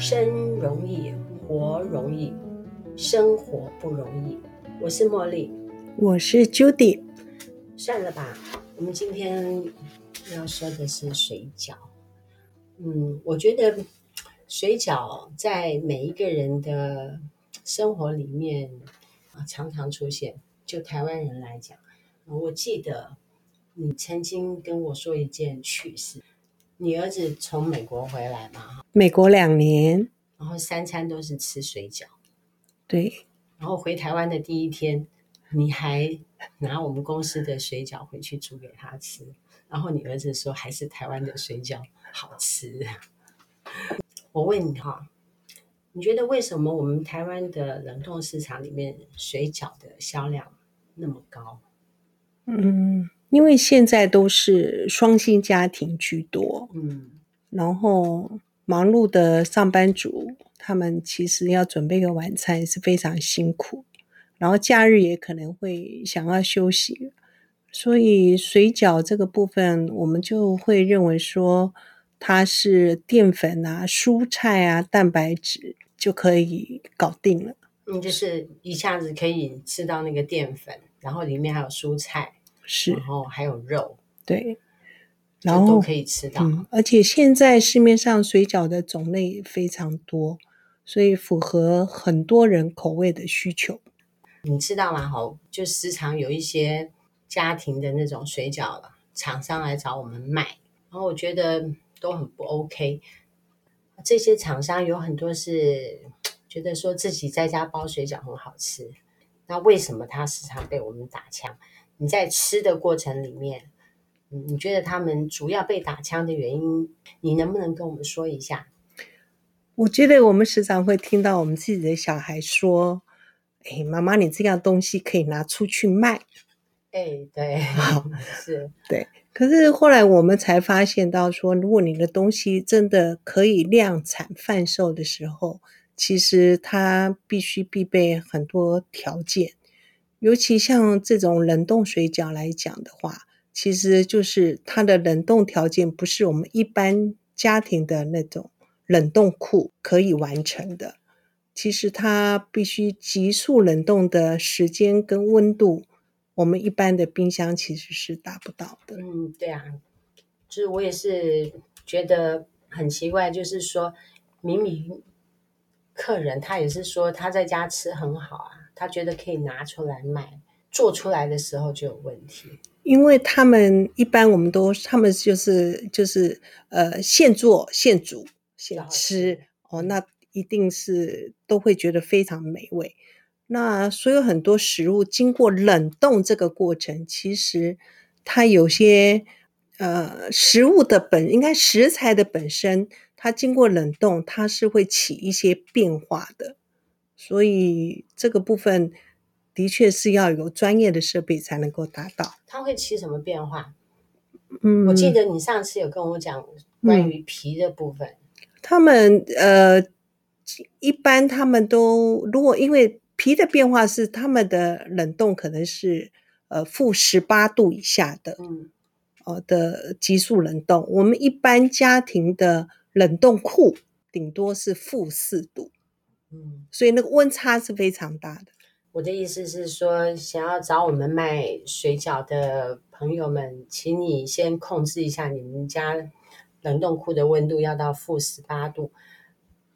生容易，活容易，生活不容易。我是茉莉，我是 Judy。 算了吧，我们今天要说的是水饺。我觉得水饺在每一个人的生活里面常常出现。就台湾人来讲，我记得你曾经跟我说一件趣事，你儿子从美国回来嘛，美国2年，然后3餐都是吃水饺。对，然后回台湾的第一天，你还拿我们公司的水饺回去煮给他吃，然后你儿子说还是台湾的水饺好吃。我问你哈，你觉得为什么我们台湾的冷冻市场里面水饺的销量那么高？因为现在都是双薪家庭居多，然后忙碌的上班族，他们其实要准备个晚餐是非常辛苦，然后假日也可能会想要休息，所以水饺这个部分我们就会认为说它是淀粉啊、蔬菜啊、蛋白质就可以搞定了。就是一下子可以吃到那个淀粉，然后里面还有蔬菜，是，然后还有肉，对，然后都可以吃到。而且现在市面上水饺的种类也非常多，所以符合很多人口味的需求。你知道吗？就时常有一些家庭的那种水饺厂商来找我们卖，然后我觉得都很不 OK。 这些厂商有很多是觉得说自己在家包水饺很好吃，那为什么他时常被我们打枪？你在吃的过程里面，你觉得他们主要被打枪的原因，你能不能跟我们说一下？我觉得我们时常会听到我们自己的小孩说，妈妈，你这样东西可以拿出去卖。对，是，对。可是后来我们才发现到说，如果你的东西真的可以量产贩售的时候，其实它必须必备很多条件。尤其像这种冷冻水饺来讲的话，其实就是它的冷冻条件不是我们一般家庭的那种冷冻库可以完成的。其实它必须急速冷冻的时间跟温度，我们一般的冰箱其实是达不到的。对啊，就是我也是觉得很奇怪，就是说明明客人他也是说他在家吃很好啊，他觉得可以拿出来卖，做出来的时候就有问题。因为他们一般我们都他们就是现做现煮现吃哦，那一定是都会觉得非常美味。那所有很多食物经过冷冻这个过程，其实它有些食物的应该食材的本身，它经过冷冻，它是会起一些变化的。所以这个部分的确是要有专业的设备才能够达到。它会起什么变化？我记得你上次有跟我讲关于皮的部分。他们一般他们都如果因为皮的变化是他们的冷冻可能是-18度以下的的急速冷冻。我们一般家庭的冷冻库顶多是-4度，所以那个温差是非常大的。我的意思是说，想要找我们卖水饺的朋友们，请你先控制一下你们家冷冻库的温度要到-18度。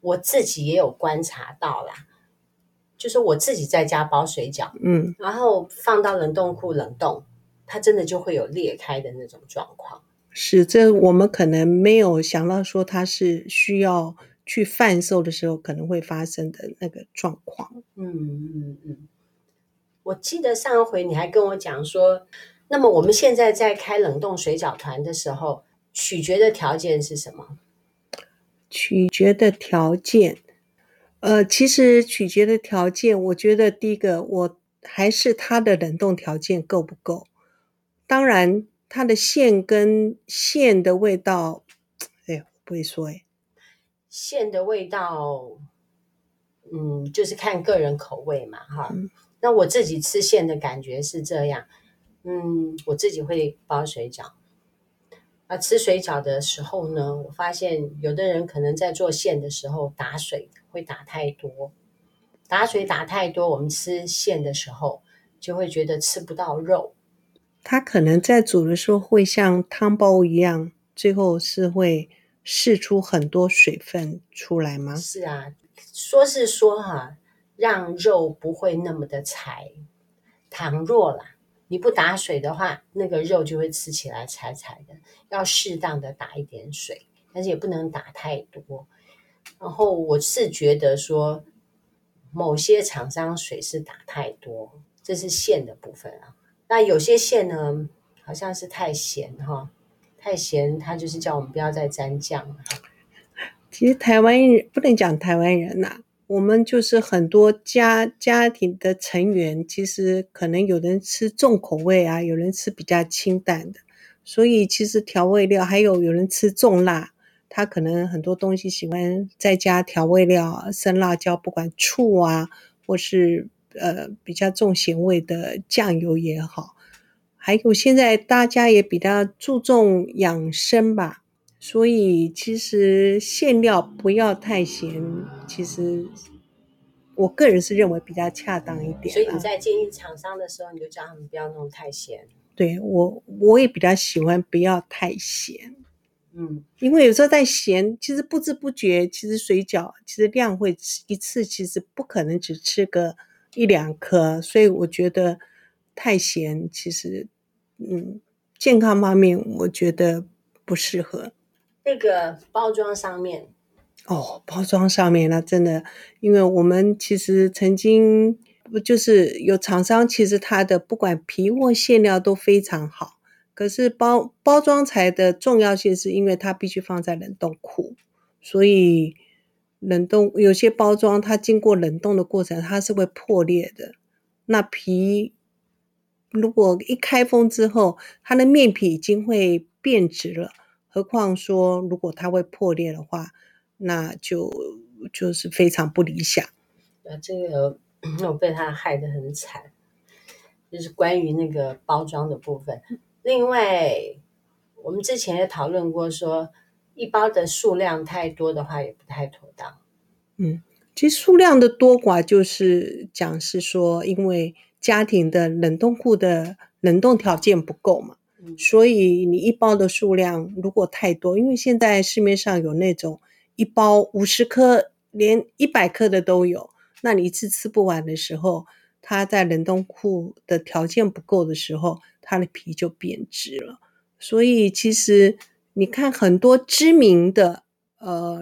我自己也有观察到啦，就是我自己在家包水饺，然后放到冷冻库冷冻，它真的就会有裂开的那种状况。是，这我们可能没有想到说它是需要去贩售的时候可能会发生的那个状况。我记得上回你还跟我讲说，那么我们现在在开冷冻水饺团的时候，取决的条件是什么？取决的条件其实取决的条件，我觉得第一个，我还是它的冷冻条件够不够。当然，它的馅跟馅的味道，我不会说馅的味道，就是看个人口味嘛，那我自己吃馅的感觉是这样，我自己会包水饺，吃水饺的时候呢，我发现有的人可能在做馅的时候打水会打太多，我们吃馅的时候就会觉得吃不到肉。它可能在煮的时候会像汤包一样，最后是会释出很多水分出来吗？是啊，说是说让肉不会那么的柴，倘若啦你不打水的话，那个肉就会吃起来柴柴的，要适当的打一点水，但是也不能打太多。然后我是觉得说某些厂商水是打太多，这是馅的部分啊。那有些馅呢好像是太咸太咸，它就是叫我们不要再沾酱了。其实台湾人不能讲台湾人我们就是很多家庭的成员，其实可能有人吃重口味有人吃比较清淡的，所以其实调味料还有人吃重辣，他可能很多东西喜欢再加调味料，生辣椒不管醋或是比较重咸味的酱油也好。还有现在大家也比较注重养生吧，所以其实馅料不要太咸，其实我个人是认为比较恰当一点。所以你在建议厂商的时候，你就叫他们不要弄太咸。对，我也比较喜欢不要太咸。因为有时候太咸，其实不知不觉，其实水饺其实量会一次其实不可能只吃个一两颗，所以我觉得太咸其实健康方面我觉得不适合。那个包装上面包装上面真的，因为我们其实曾经就是有厂商，其实它的不管皮或馅料都非常好，可是包装材的重要性是因为它必须放在冷冻库，所以冷冻有些包装它经过冷冻的过程它是会破裂的。那皮如果一开封之后，它的面皮已经会变质了，何况说如果它会破裂的话，那就是非常不理想。这个我被它害得很惨，就是关于那个包装的部分。另外我们之前也讨论过说一包的数量太多的话也不太妥当。其实数量的多寡就是讲是说因为家庭的冷冻库的冷冻条件不够嘛，所以你一包的数量如果太多，因为现在市面上有那种一包50颗连100颗的都有，那你一次吃不完的时候，它在冷冻库的条件不够的时候，它的皮就变质了。所以其实你看很多知名的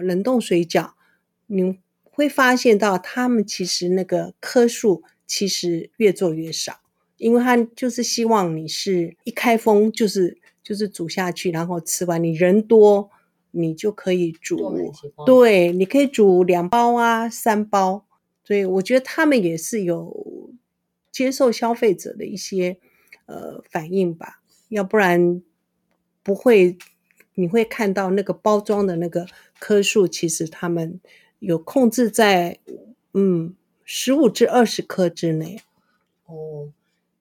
冷冻水饺，你会发现到他们其实那个颗数其实越做越少，因为他就是希望你是一开封就是煮下去，然后吃完，你人多你就可以煮，对，你可以煮2包3包。所以我觉得他们也是有接受消费者的一些反应吧，要不然不会，你会看到那个包装的那个颗数，其实他们有控制在15至20颗之内。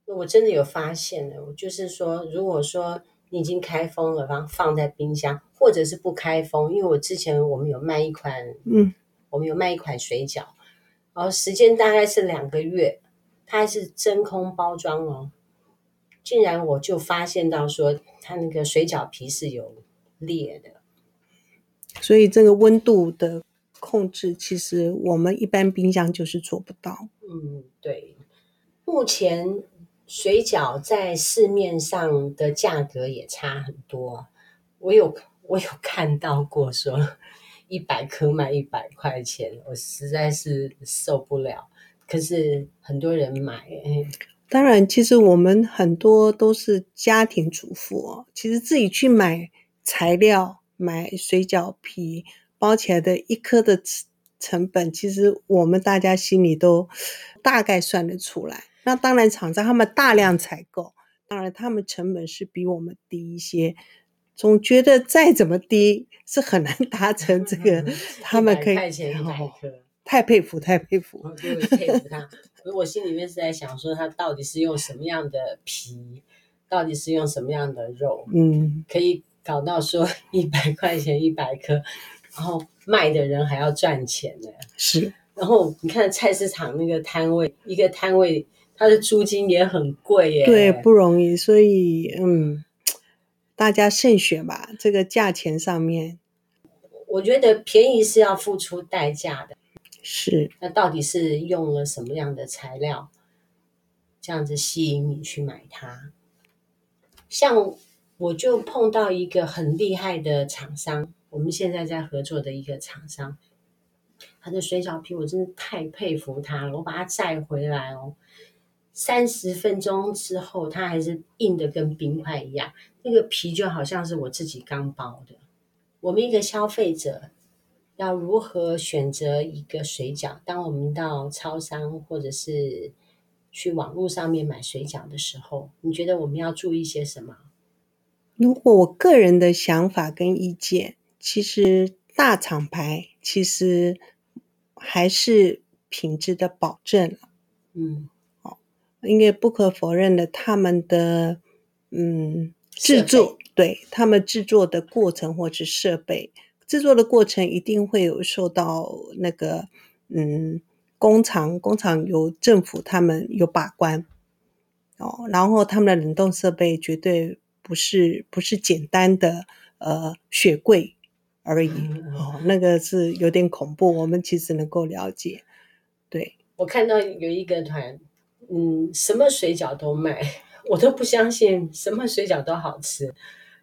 我真的有发现了，我就是说如果说你已经开封了，然后放在冰箱，或者是不开封，因为我之前我们有卖一款水饺，然后时间大概是2个月，它还是真空包装竟然我就发现到说它那个水饺皮是有裂的。所以这个温度的控制其实我们一般冰箱就是做不到。对，目前水饺在市面上的价格也差很多，我有看到过说100颗卖100块钱，我实在是受不了，可是很多人买。当然其实我们很多都是家庭主妇其实自己去买材料，买水饺皮包起来的一颗的成本，其实我们大家心里都大概算得出来。那当然厂商他们大量采购，当然他们成本是比我们低一些，总觉得再怎么低是很难达成这个他们可以太佩服、对，佩服他。我心里面是在想说他到底是用什么样的皮，到底是用什么样的肉可以搞到说100块钱100颗，然后卖的人还要赚钱呢。是，然后你看菜市场那个摊位，一个摊位它的租金也很贵耶。对，不容易，所以大家慎选吧，这个价钱上面。我觉得便宜是要付出代价的。是，那到底是用了什么样的材料，这样子吸引你去买它？像我就碰到一个很厉害的厂商，我们现在在合作的一个厂商，他的水饺皮我真的太佩服他了，我把它载回来哦，30分钟之后它还是硬的跟冰块一样，那个皮就好像是我自己刚包的。我们一个消费者要如何选择一个水饺？当我们到超商或者是去网络上面买水饺的时候，你觉得我们要注意些什么？如果我个人的想法跟意见，其实大厂牌其实还是品质的保证。因为不可否认的，他们的制作，对，他们制作的过程或是设备制作的过程一定会有受到那个工厂由政府他们有把关哦，然后他们的冷冻设备绝对不是简单的雪柜而已哦，那个是有点恐怖，我们其实能够了解。对，我看到有一个团什么水饺都卖，我都不相信什么水饺都好吃。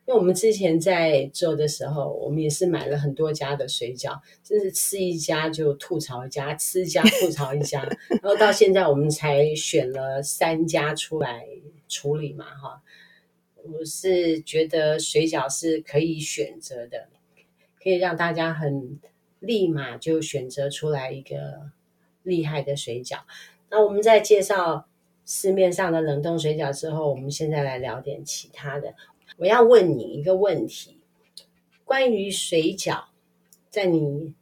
因为我们之前在做的时候，我们也是买了很多家的水饺，真是吃一家就吐槽一家，吃一家吐槽一家，然后到现在我们才选了3家出来处理嘛哈。我是觉得水饺是可以选择的，可以让大家很立马就选择出来一个厉害的水饺。那我们在介绍市面上的冷冻水饺之后，我们现在来聊点其他的。我要问你一个问题，关于水饺，在你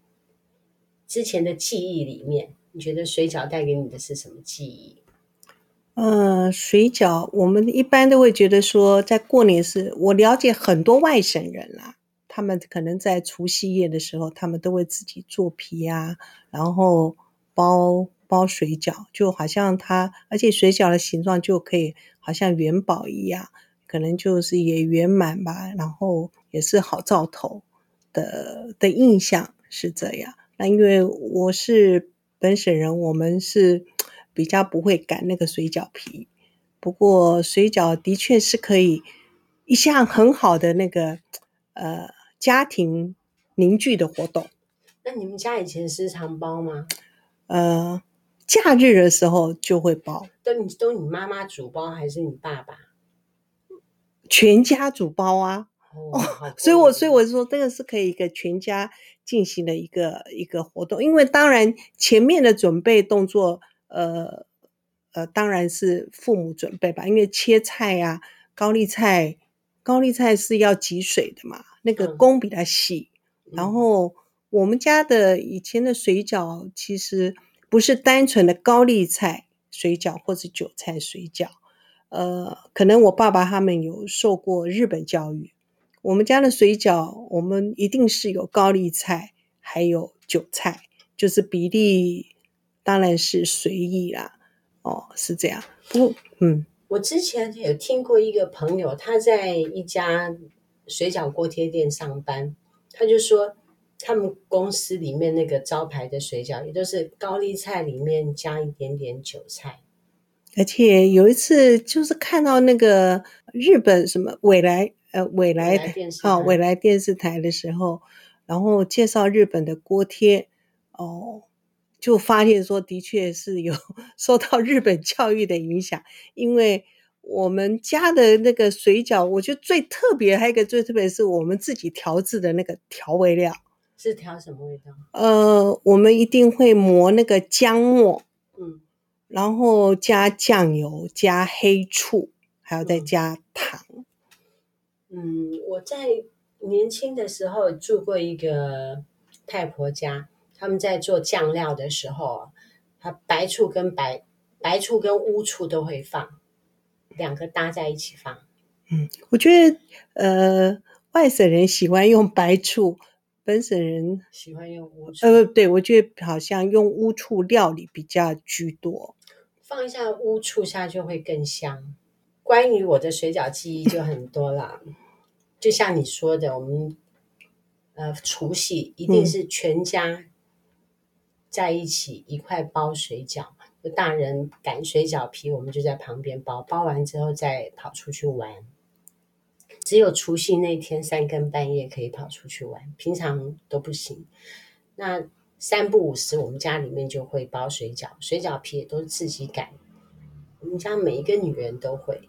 之前的记忆里面，你觉得水饺带给你的是什么记忆？水饺我们一般都会觉得说，在过年时，我了解很多外省人啦，他们可能在除夕夜的时候，他们都会自己做皮啊，然后包水饺，就好像它，而且水饺的形状就可以好像元宝一样，可能就是也圆满吧，然后也是好兆头的印象是这样。那因为我是本省人，我们是比较不会擀那个水饺皮，不过水饺的确是可以一项很好的那个家庭凝聚的活动。那你们家以前时常包吗？假日的时候就会包。都你妈妈煮包还是你爸爸？全家煮包啊。所以我说这个是可以一个全家进行的一个活动，因为当然前面的准备动作当然是父母准备吧，因为切菜啊，高丽菜是要挤水的嘛，那个工比较细然后我们家的以前的水饺其实不是单纯的高丽菜水饺或是韭菜水饺，可能我爸爸他们有受过日本教育，我们家的水饺我们一定是有高丽菜还有韭菜，就是比例当然是随意啦。是这样。我之前有听过一个朋友，他在一家水饺锅贴店上班，他就说他们公司里面那个招牌的水饺也就是高丽菜里面加一点点韭菜。而且有一次就是看到那个日本什么未来电视台的时候，然后介绍日本的锅贴就发现说的确是有受到日本教育的影响。因为我们家的那个水饺，我觉得最特别还有一个最特别是我们自己调制的那个调味料。是调什么味道？我们一定会磨那个姜末，然后加酱油，加黑醋，还要再加糖。我在年轻的时候住过一个太婆家，他们在做酱料的时候，它白醋跟乌醋都会放，两个搭在一起放。我觉得外省人喜欢用白醋，本省人喜欢用乌醋。对，我觉得好像用乌醋料理比较居多，放一下乌醋下就会更香。关于我的水饺记忆就很多啦，就像你说的，我们除夕一定是全家在一起一块包水饺嘛，就大人擀水饺皮，我们就在旁边包，包完之后再跑出去玩。只有除夕那天三更半夜可以跑出去玩，平常都不行。那三不五时我们家里面就会包水饺，水饺皮也都是自己擀，我们家每一个女人都会。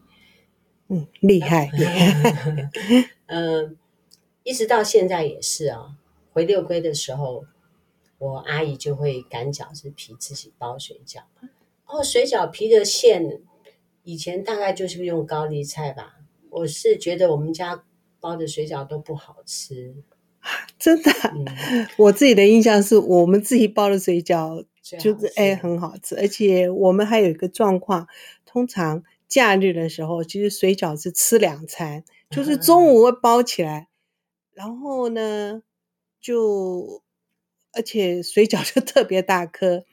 厉害。一直到现在也是啊，回六龟的时候，我阿姨就会擀饺子皮自己包水饺。水饺皮的馅以前大概就是用高丽菜吧，我是觉得我们家包的水饺都不好吃。真的啊？我自己的印象是我们自己包的水饺就是很好吃，而且我们还有一个状况，通常假日的时候其实水饺是吃两餐，就是中午会包起来，然后呢就而且水饺就特别大颗，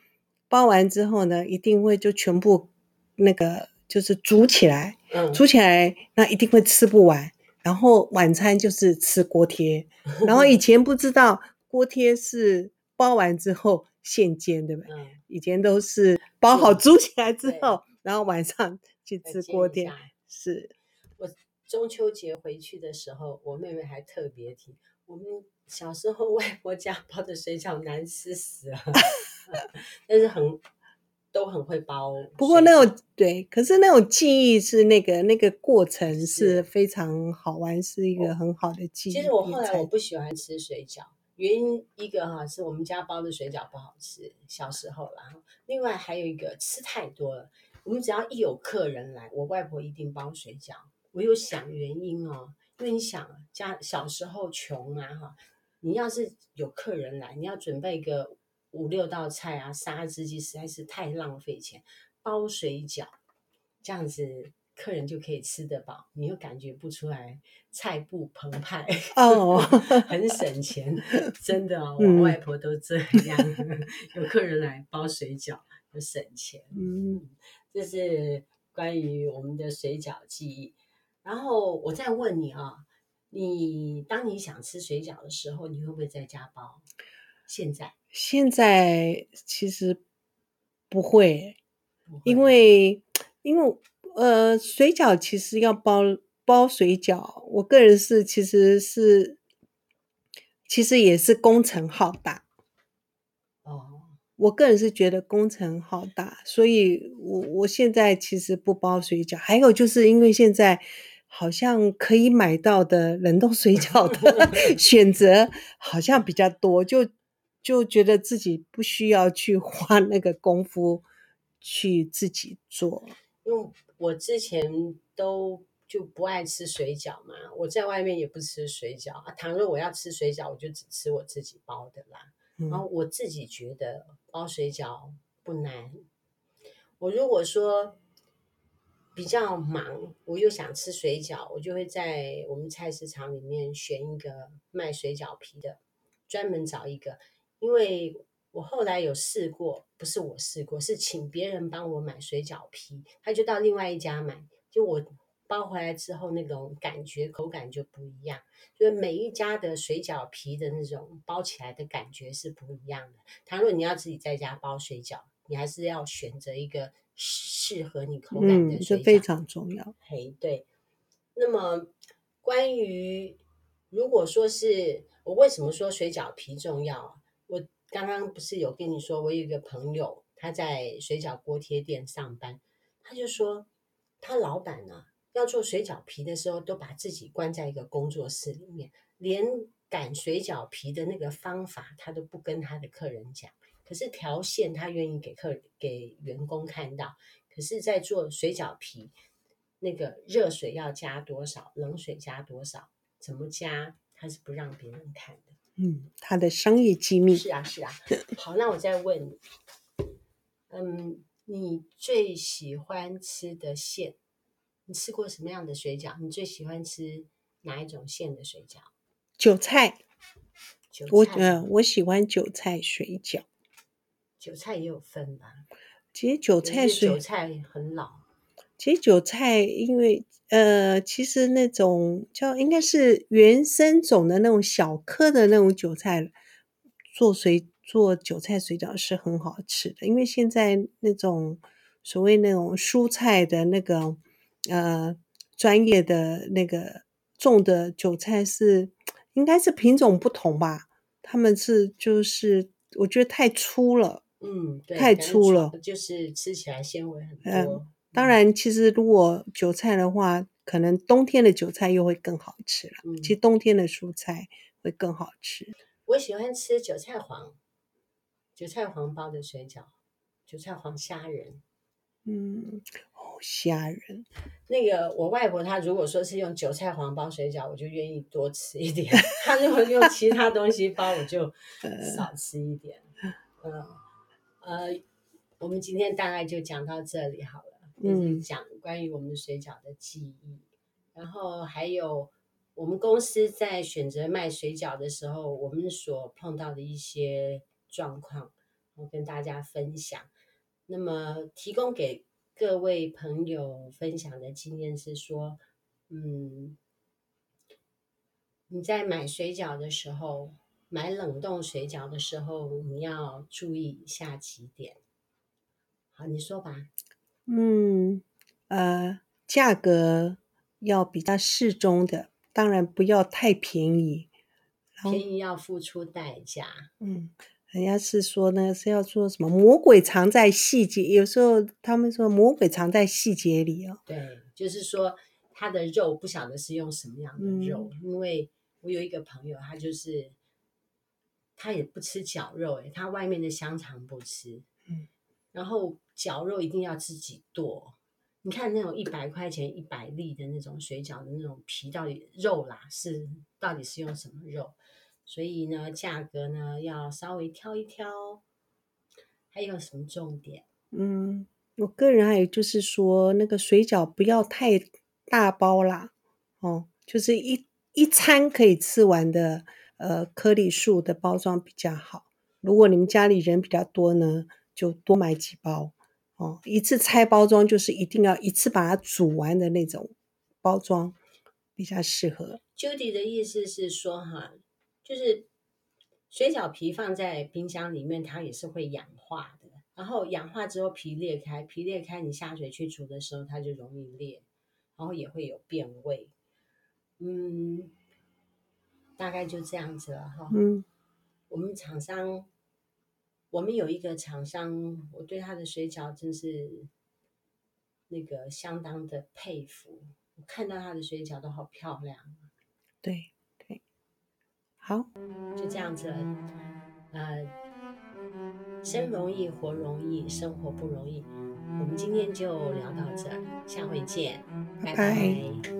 包完之后呢一定会就全部那个就是煮起来，煮起来那一定会吃不完，然后晚餐就是吃锅贴。然后以前不知道锅贴是包完之后现煎，对不对？以前都是包好煮起来之后，然后晚上去吃锅贴。是我中秋节回去的时候，我妹妹还特别提，我们小时候外婆家包的水饺难吃死了，但是都很会包。不过那种对，可是那种记忆是那个过程是非常好玩，是一个很好的记忆。其实我后来我不喜欢吃水饺，原因一个是我们家包的水饺不好吃，小时候啦。另外还有一个吃太多了，我们只要一有客人来，我外婆一定包水饺。我有想原因因为你想家小时候穷嘛你要是有客人来，你要准备一个5-6道菜杀只鸡实在是太浪费钱，包水饺这样子客人就可以吃得饱，你又感觉不出来菜不澎湃很省钱。真的我外婆都这样有客人来包水饺就省钱。这是关于我们的水饺记忆。然后我再问你你当你想吃水饺的时候，你会不会在家包？现在其实不会，因为水饺其实要包水饺，我个人是其实也是工程浩大。我个人是觉得工程浩大，所以我现在其实不包水饺。还有就是因为现在好像可以买到的冷冻水饺的选择好像比较多，就觉得自己不需要去花那个功夫去自己做。因为我之前都就不爱吃水饺嘛，我在外面也不吃水饺倘若我要吃水饺，我就只吃我自己包的啦。然后我自己觉得包水饺不难，我如果说比较忙，我又想吃水饺，我就会在我们菜市场里面选一个卖水饺皮的，专门找一个。因为我后来有试过，不是我试过，是请别人帮我买水饺皮，他就到另外一家买，就我包回来之后那种感觉口感就不一样，就是每一家的水饺皮的那种包起来的感觉是不一样的。倘若你要自己在家包水饺，你还是要选择一个适合你口感的水饺，这非常重要。对。那么关于如果说是我为什么说水饺皮重要，我刚刚不是有跟你说我有一个朋友他在水饺锅贴店上班，他就说他老板要做水饺皮的时候都把自己关在一个工作室里面，连擀水饺皮的那个方法他都不跟他的客人讲，可是条线他愿意给员工看到，可是在做水饺皮那个热水要加多少，冷水加多少，怎么加他是不让别人看的。他的商业机密。是啊好，那我再问你你最喜欢吃的馅，你吃过什么样的水饺？你最喜欢吃哪一种馅的水饺？韭菜我喜欢韭菜水饺。韭菜也有分吧？其实韭菜很老。其实韭菜因为其实那种叫应该是原生种的那种小颗的那种韭菜，做韭菜水饺是很好吃的。因为现在那种所谓那种蔬菜的那个专业的那个种的韭菜是应该是品种不同吧，他们是就是我觉得太粗了，对，太粗了，就是吃起来纤维很多。当然其实如果韭菜的话，可能冬天的韭菜又会更好吃了，其实冬天的蔬菜会更好吃。我喜欢吃韭菜黄包的水饺，韭菜黄虾仁。虾仁那个我外婆她如果说是用韭菜黄包水饺，我就愿意多吃一点她如果用其他东西包我就少吃一点。我们今天大概就讲到这里好了，就是讲关于我们水饺的记忆，然后还有我们公司在选择卖水饺的时候我们所碰到的一些状况我跟大家分享。那么提供给各位朋友分享的经验是说，你在买水饺的时候，买冷冻水饺的时候，你要注意以下几点。好，你说吧。价格要比较适中的，当然不要太便宜。便宜要付出代价。人家是说呢是要做什么魔鬼藏在细节，有时候他们说魔鬼藏在细节里哦。对，就是说他的肉不晓得是用什么样的肉，因为我有一个朋友他就是他也不吃绞肉，他外面的香肠不吃，然后绞肉一定要自己剁。你看那种100块钱100粒的那种水饺的那种皮到底肉啦是到底是用什么肉，所以呢价格呢要稍微挑一挑。还有什么重点？我个人还有就是说那个水饺不要太大包啦，就是一餐可以吃完的颗粒数的包装比较好。如果你们家里人比较多呢就多买几包，一次拆包装就是一定要一次把它煮完的那种包装比较适合。 Judy 的意思是说哈，就是水饺皮放在冰箱里面它也是会氧化的，然后氧化之后皮裂开你下水去煮的时候它就容易裂，然后也会有变味。大概就这样子了哈。我们有一个厂商，我对他的水饺真是那个相当的佩服，我看到他的水饺都好漂亮。对，好，就这样子了。生容易活容易，生活不容易，我们今天就聊到这，下回见，拜拜。